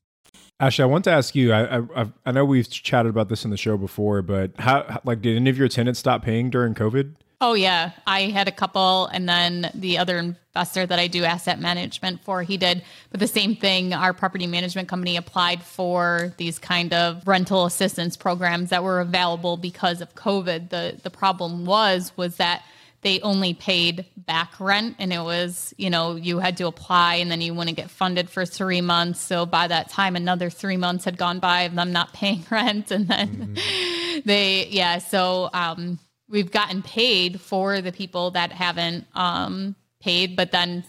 Ashley, I want to ask you, I, I I know we've chatted about this in the show before, but how, like, did any of your tenants stop paying during COVID? Oh, yeah. I had a couple, and then the other investor that I do asset management for, he did. But the same thing, our property management company applied for these kind of rental assistance programs that were available because of COVID. The the problem was, was that they only paid back rent, and it was, you know, you had to apply and then you wouldn't get funded for three months. So by that time, another three months had gone by of them not paying rent. And then mm-hmm. they, yeah. So, um, we've gotten paid for the people that haven't, um, paid, but then,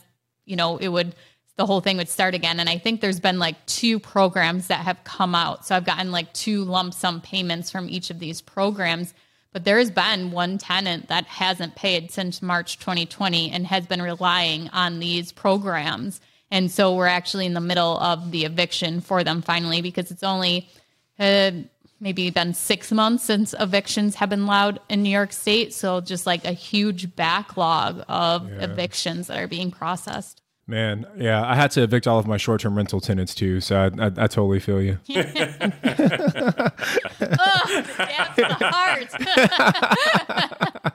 you know, it would, the whole thing would start again. And I think there's been like two programs that have come out. So I've gotten like two lump sum payments from each of these programs. But there has been one tenant that hasn't paid since March twenty twenty and has been relying on these programs. And so we're actually in the middle of the eviction for them finally, because it's only uh, maybe been six months since evictions have been allowed in New York State. So just like a huge backlog of yeah. evictions that are being processed. Man, yeah, I had to evict all of my short-term rental tenants too, so I, I, I totally feel you. oh, yeah, the heart.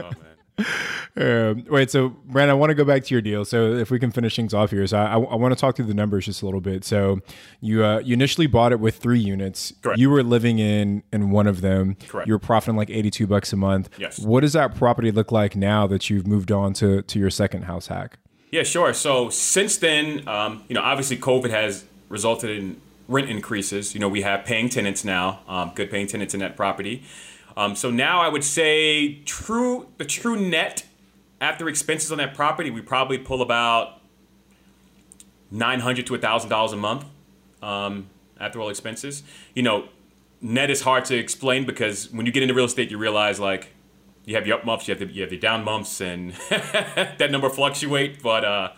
oh, man. Um, wait, so Brandon, I want to go back to your deal. So if we can finish things off here, so I, I, I want to talk through the numbers just a little bit. So you uh, you initially bought it with three units. Correct. You were living in in one of them. Correct. You were profiting like eighty-two bucks a month. Yes. What does that property look like now that you've moved on to to your second house hack? Yeah, sure. So since then, um, you know, obviously COVID has resulted in rent increases. You know, we have paying tenants now, um, good paying tenants in that property. Um, so now I would say true the true net after expenses on that property, we probably pull about nine hundred dollars to one thousand dollars a month um, after all expenses. You know, net is hard to explain because when you get into real estate, you realize, like, you have your up months, you have the, you have your down months, and that number fluctuates. But uh,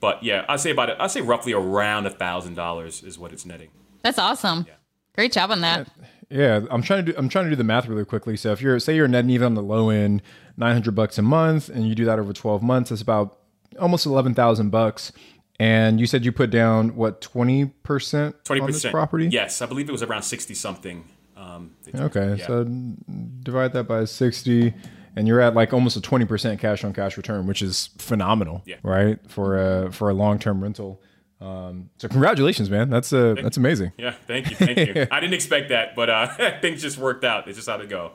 but yeah, I say about it. I say roughly around a thousand dollars is what it's netting. That's awesome. Yeah. Great job on that. Yeah, I'm trying to do. I'm trying to do the math really quickly. So if you're, say you're netting even on the low end, nine hundred bucks a month, and you do that over twelve months, that's about almost eleven thousand bucks. And you said you put down what, twenty percent on this property? Yes, I believe it was around sixty something. Um, okay, yeah. So divide that by sixty, and you're at like almost a twenty percent cash on cash return, which is phenomenal, yeah. right? For a for a long term rental. Um, so congratulations, man. That's a thank that's amazing. Yeah, thank you, thank you. I didn't expect that, but uh, things just worked out. It's just how to go.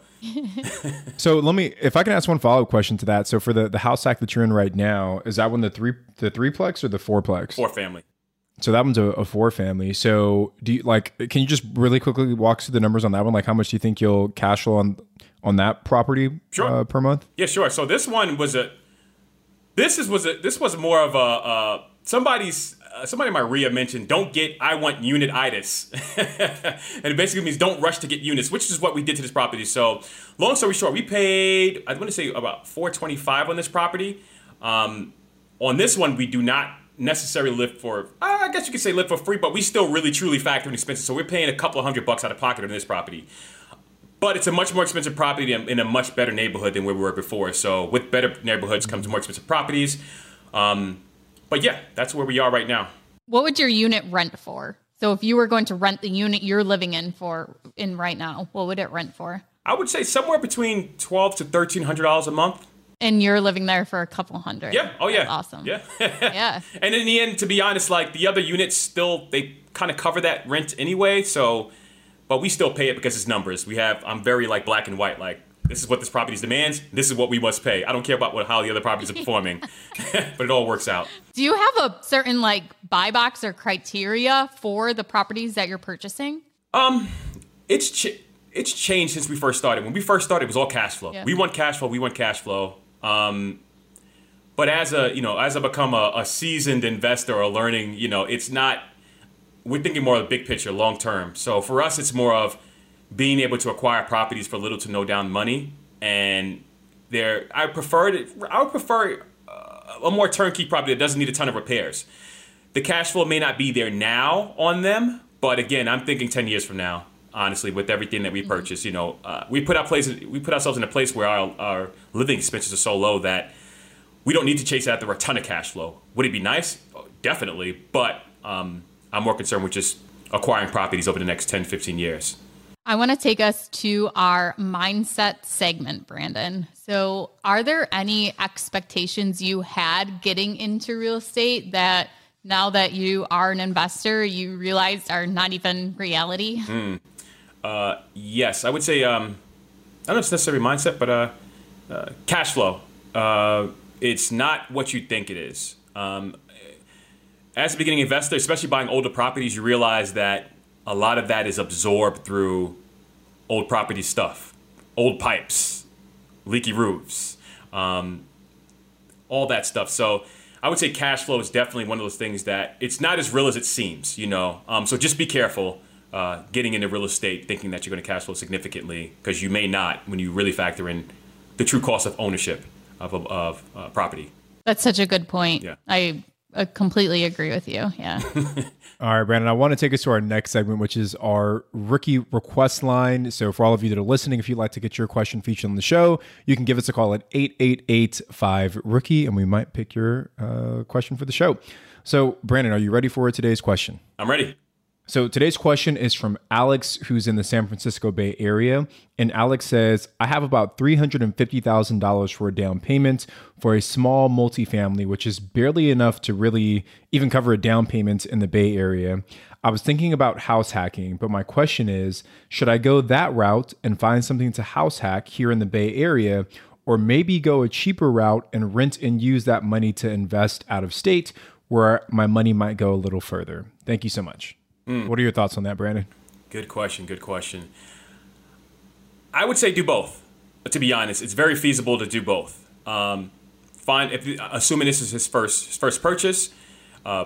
So let me, if I can ask one follow up question to that. So for the the house hack that you're in right now, is that one the three the threeplex or the fourplex? Four family. So that one's a, a four family. So do you like, can you just really quickly walk through the numbers on that one? Like how much do you think you'll cash flow on, on that property sure. uh, per month? Yeah, sure. So this one was a, this is, was a, this was more of a, uh, somebody's, uh, somebody in my R E I A mentioned, don't get, I want unit-itis. And it basically means don't rush to get units, which is what we did to this property. So long story short, we paid, I want to say about four twenty-five on this property. Um, on this one, we do not necessarily live for, I guess you could say live for free, but we still really truly factor in expenses. So we're paying a couple of hundred bucks out of pocket on this property. But it's a much more expensive property in a much better neighborhood than where we were before. So with better neighborhoods comes more expensive properties. Um, but yeah, that's where we are right now. What would your unit rent for? So if you were going to rent the unit you're living in for in right now, what would it rent for? I would say somewhere between twelve to thirteen hundred dollars a month. And you're living there for a couple hundred. Yeah. Oh, yeah. That's awesome. Yeah. Yeah. And in the end, to be honest, like the other units still, they kind of cover that rent anyway. So, but we still pay it because it's numbers. We have, I'm very like black and white. Like this is what this property demands. This is what we must pay. I don't care about what, how the other properties are performing, but it all works out. Do you have a certain like buy box or criteria for the properties that you're purchasing? Um, it's ch- it's changed since we first started. When we first started, it was all cash flow. Yeah. We want cash flow. We want cash flow. Um, but as a, you know, as I become a, a seasoned investor or learning, you know, it's not, we're thinking more of the big picture, long term. So for us, it's more of being able to acquire properties for little to no down money. And there, I prefer, to, I would prefer uh, a more turnkey property that doesn't need a ton of repairs. The cash flow may not be there now on them, but again, I'm thinking ten years from now. Honestly, with everything that we purchase, you know, uh, we put our place, we put ourselves in a place where our, our living expenses are so low that we don't need to chase after a ton of cash flow. Would it be nice? Oh, definitely. But um, I'm more concerned with just acquiring properties over the next ten, fifteen years. I want to take us to our mindset segment, Brandon. So are there any expectations you had getting into real estate that now that you are an investor, you realized are not even reality? Mm. Uh, yes, I would say, um, I don't know if it's necessarily mindset, but uh, uh, cash flow. Uh, it's not what you think it is. Um, as a beginning investor, especially buying older properties, you realize that a lot of that is absorbed through old property stuff, old pipes, leaky roofs, um, all that stuff. So I would say cash flow is definitely one of those things that it's not as real as it seems, you know. Um, so just be careful. Uh, getting into real estate thinking that you're going to cash flow significantly, because you may not when you really factor in the true cost of ownership of, of, of uh, property. That's such a good point. Yeah. I uh, completely agree with you. Yeah. All right, Brandon, I want to take us to our next segment, which is our rookie request line. So for all of you that are listening, if you'd like to get your question featured on the show, you can give us a call at eight eight eight, five, rookie, and we might pick your uh, question for the show. So Brandon, are you ready for today's question? I'm ready. So today's question is from Alex, who's in the San Francisco Bay Area. And Alex says, I have about three hundred fifty thousand dollars for a down payment for a small multifamily, which is barely enough to really even cover a down payment in the Bay Area. I was thinking about house hacking, but my question is, should I go that route and find something to house hack here in the Bay Area, or maybe go a cheaper route and rent and use that money to invest out of state where my money might go a little further? Thank you so much. Mm. What are your thoughts on that, Brandon? Good question. Good question. I would say do both. But to be honest, it's very feasible to do both. Um, find, if, assuming this is his first his first purchase, uh,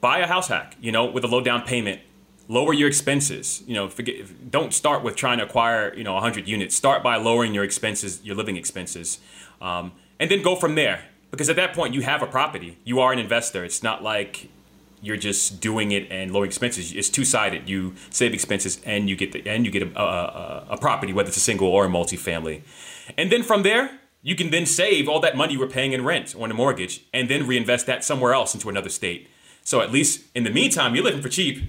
buy a house hack, you know, with a low down payment, lower your expenses. You know, forget, don't start with trying to acquire, you know, one hundred units. Start by lowering your expenses, your living expenses, um, and then go from there. Because at that point, you have a property. You are an investor. It's not like you're just doing it and lowering expenses. It's two-sided. You save expenses and you get the and you get a, a, a property, whether it's a single or a multifamily. And then from there, you can then save all that money you were paying in rent or in a mortgage and then reinvest that somewhere else into another state. So at least in the meantime, you're living for cheap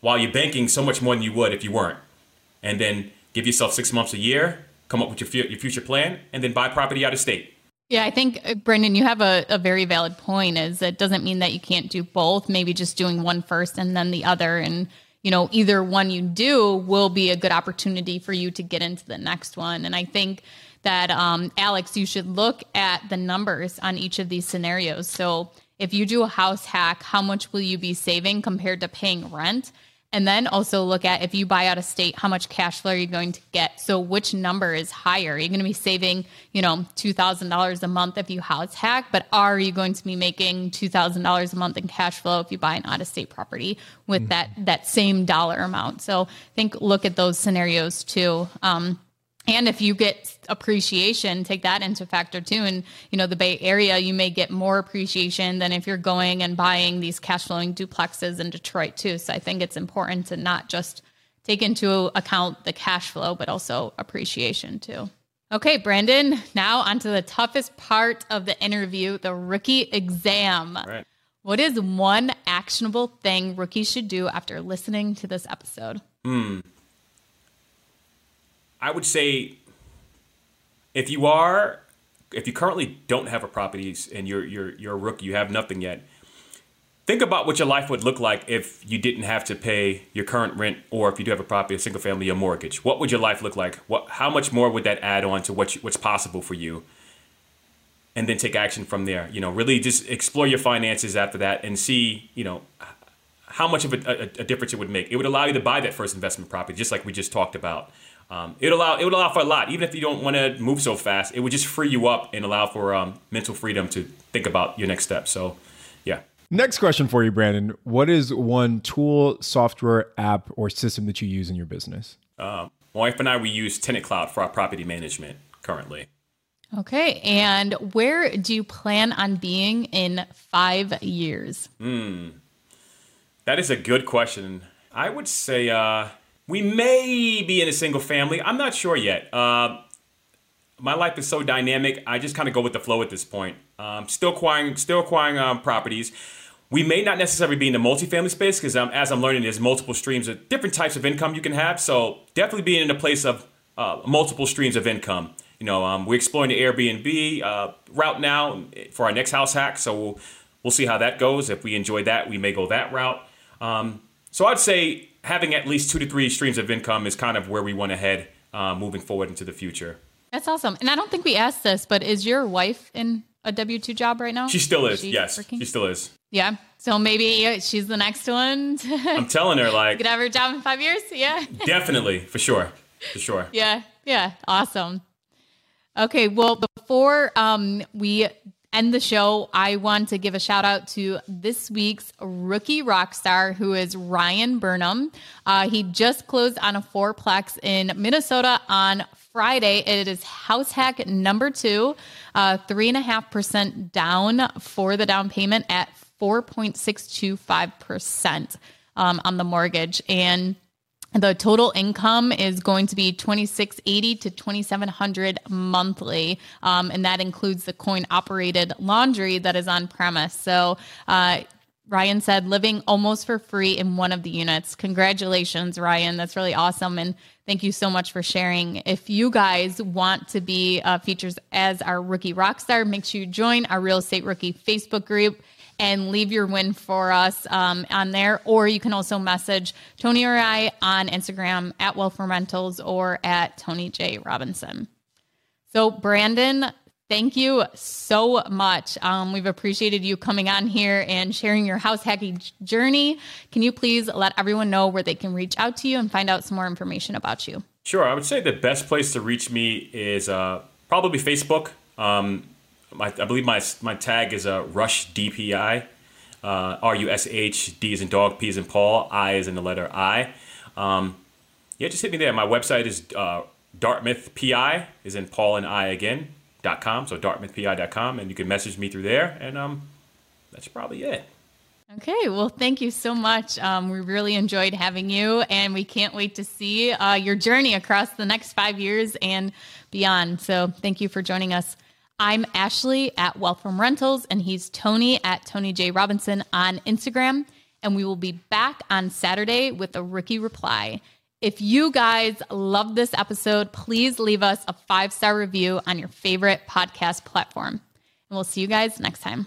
while you're banking so much more than you would if you weren't. And then give yourself six months, a year, come up with your, your future plan, and then buy property out of state. Yeah, I think, Brandon, you have a, a very valid point, is it doesn't mean that you can't do both, maybe just doing one first and then the other. And, you know, either one you do will be a good opportunity for you to get into the next one. And I think that, um, Alex, you should look at the numbers on each of these scenarios. So if you do a house hack, how much will you be saving compared to paying rent? And then also look at, if you buy out of state, how much cash flow are you going to get? So which number is higher? Are you going to be saving, you know, two thousand dollars a month if you house hack, but are you going to be making two thousand dollars a month in cash flow if you buy an out-of-state property with mm-hmm. that, that same dollar amount? So I think look at those scenarios too. Um, And if you get appreciation, take that into factor too. And, you know, the Bay Area, you may get more appreciation than if you're going and buying these cash flowing duplexes in Detroit too. So I think it's important to not just take into account the cash flow, but also appreciation too. Okay, Brandon, now onto the toughest part of the interview, the rookie exam. Right. What is one actionable thing rookies should do after listening to this episode? Hmm. I would say if you are, if you currently don't have a property and you're, you're, you're a rookie, you have nothing yet, think about what your life would look like if you didn't have to pay your current rent, or if you do have a property, a single family, a mortgage. What would your life look like? What, how much more would that add on to what you, what's possible for you? And then take action from there. You know, really just explore your finances after that and see, you know, how much of a, a, a difference it would make. It would allow you to buy that first investment property, just like we just talked about. Um, it allow it would allow for a lot. Even if you don't want to move so fast, it would just free you up and allow for um, mental freedom to think about your next step. So, yeah. Next question for you, Brandon. What is one tool, software, app, or system that you use in your business? Um, my wife and I, we use Tenant Cloud for our property management currently. Okay. And where do you plan on being in five years? Hmm. That is a good question. I would say... Uh, We may be in a single family. I'm not sure yet. Uh, my life is so dynamic. I just kind of go with the flow at this point. Um, still acquiring, still acquiring um, properties. We may not necessarily be in the multifamily space because um, as I'm learning, there's multiple streams of different types of income you can have. So definitely being in a place of uh, multiple streams of income. You know, um, we're exploring the Airbnb uh, route now for our next house hack. So we'll, we'll see how that goes. If we enjoy that, we may go that route. Um, so I'd say... having at least two to three streams of income is kind of where we want to head uh, moving forward into the future. That's awesome. And I don't think we asked this, but is your wife in a W two job right now? She still is. is she yes, working? She still is. Yeah. So maybe she's the next one. To, I'm telling her, like... could have her job in five years. Yeah. Definitely. For sure. For sure. Yeah. Yeah. Awesome. Okay. Well, before um, we... end the show, I want to give a shout out to this week's rookie rock star, who is Ryan Burnham. Uh, he just closed on a fourplex in Minnesota on Friday. It is house hack number two, uh, three and a half percent down for the down payment at four point six two five percent um, on the mortgage. And the total income is going to be twenty-six eighty to twenty-seven hundred monthly, um, and that includes the coin-operated laundry that is on premise. So, uh, Ryan said, living almost for free in one of the units. Congratulations, Ryan. That's really awesome. And thank you so much for sharing. If you guys want to be uh, featured as our Rookie Rockstar, make sure you join our Real Estate Rookie Facebook group and leave your win for us um, on there. Or you can also message Tony or I on Instagram at Welfare Rentals or at Tony J. Robinson. So, Brandon, thank you so much. Um, we've appreciated you coming on here and sharing your house hacking journey. Can you please let everyone know where they can reach out to you and find out some more information about you? Sure. I would say the best place to reach me is uh, probably Facebook. Um, My, I believe my my tag is a uh, Rush D P I. uh, R U S H, D as in dog, P as in Paul, I as in the letter I. Um, yeah, just hit me there. My website is uh, dartmouth p i, as in Paul and I again, dot com, so dartmouth p i dot com, and you can message me through there, and um, that's probably it. Okay. Well, thank you so much. Um, we really enjoyed having you, and we can't wait to see uh, your journey across the next five years and beyond. So thank you for joining us. I'm Ashley at Wealth From Rentals, and he's Tony at Tony J. Robinson on Instagram. And we will be back on Saturday with a Rookie Reply. If you guys love this episode, please leave us a five-star review on your favorite podcast platform. And we'll see you guys next time.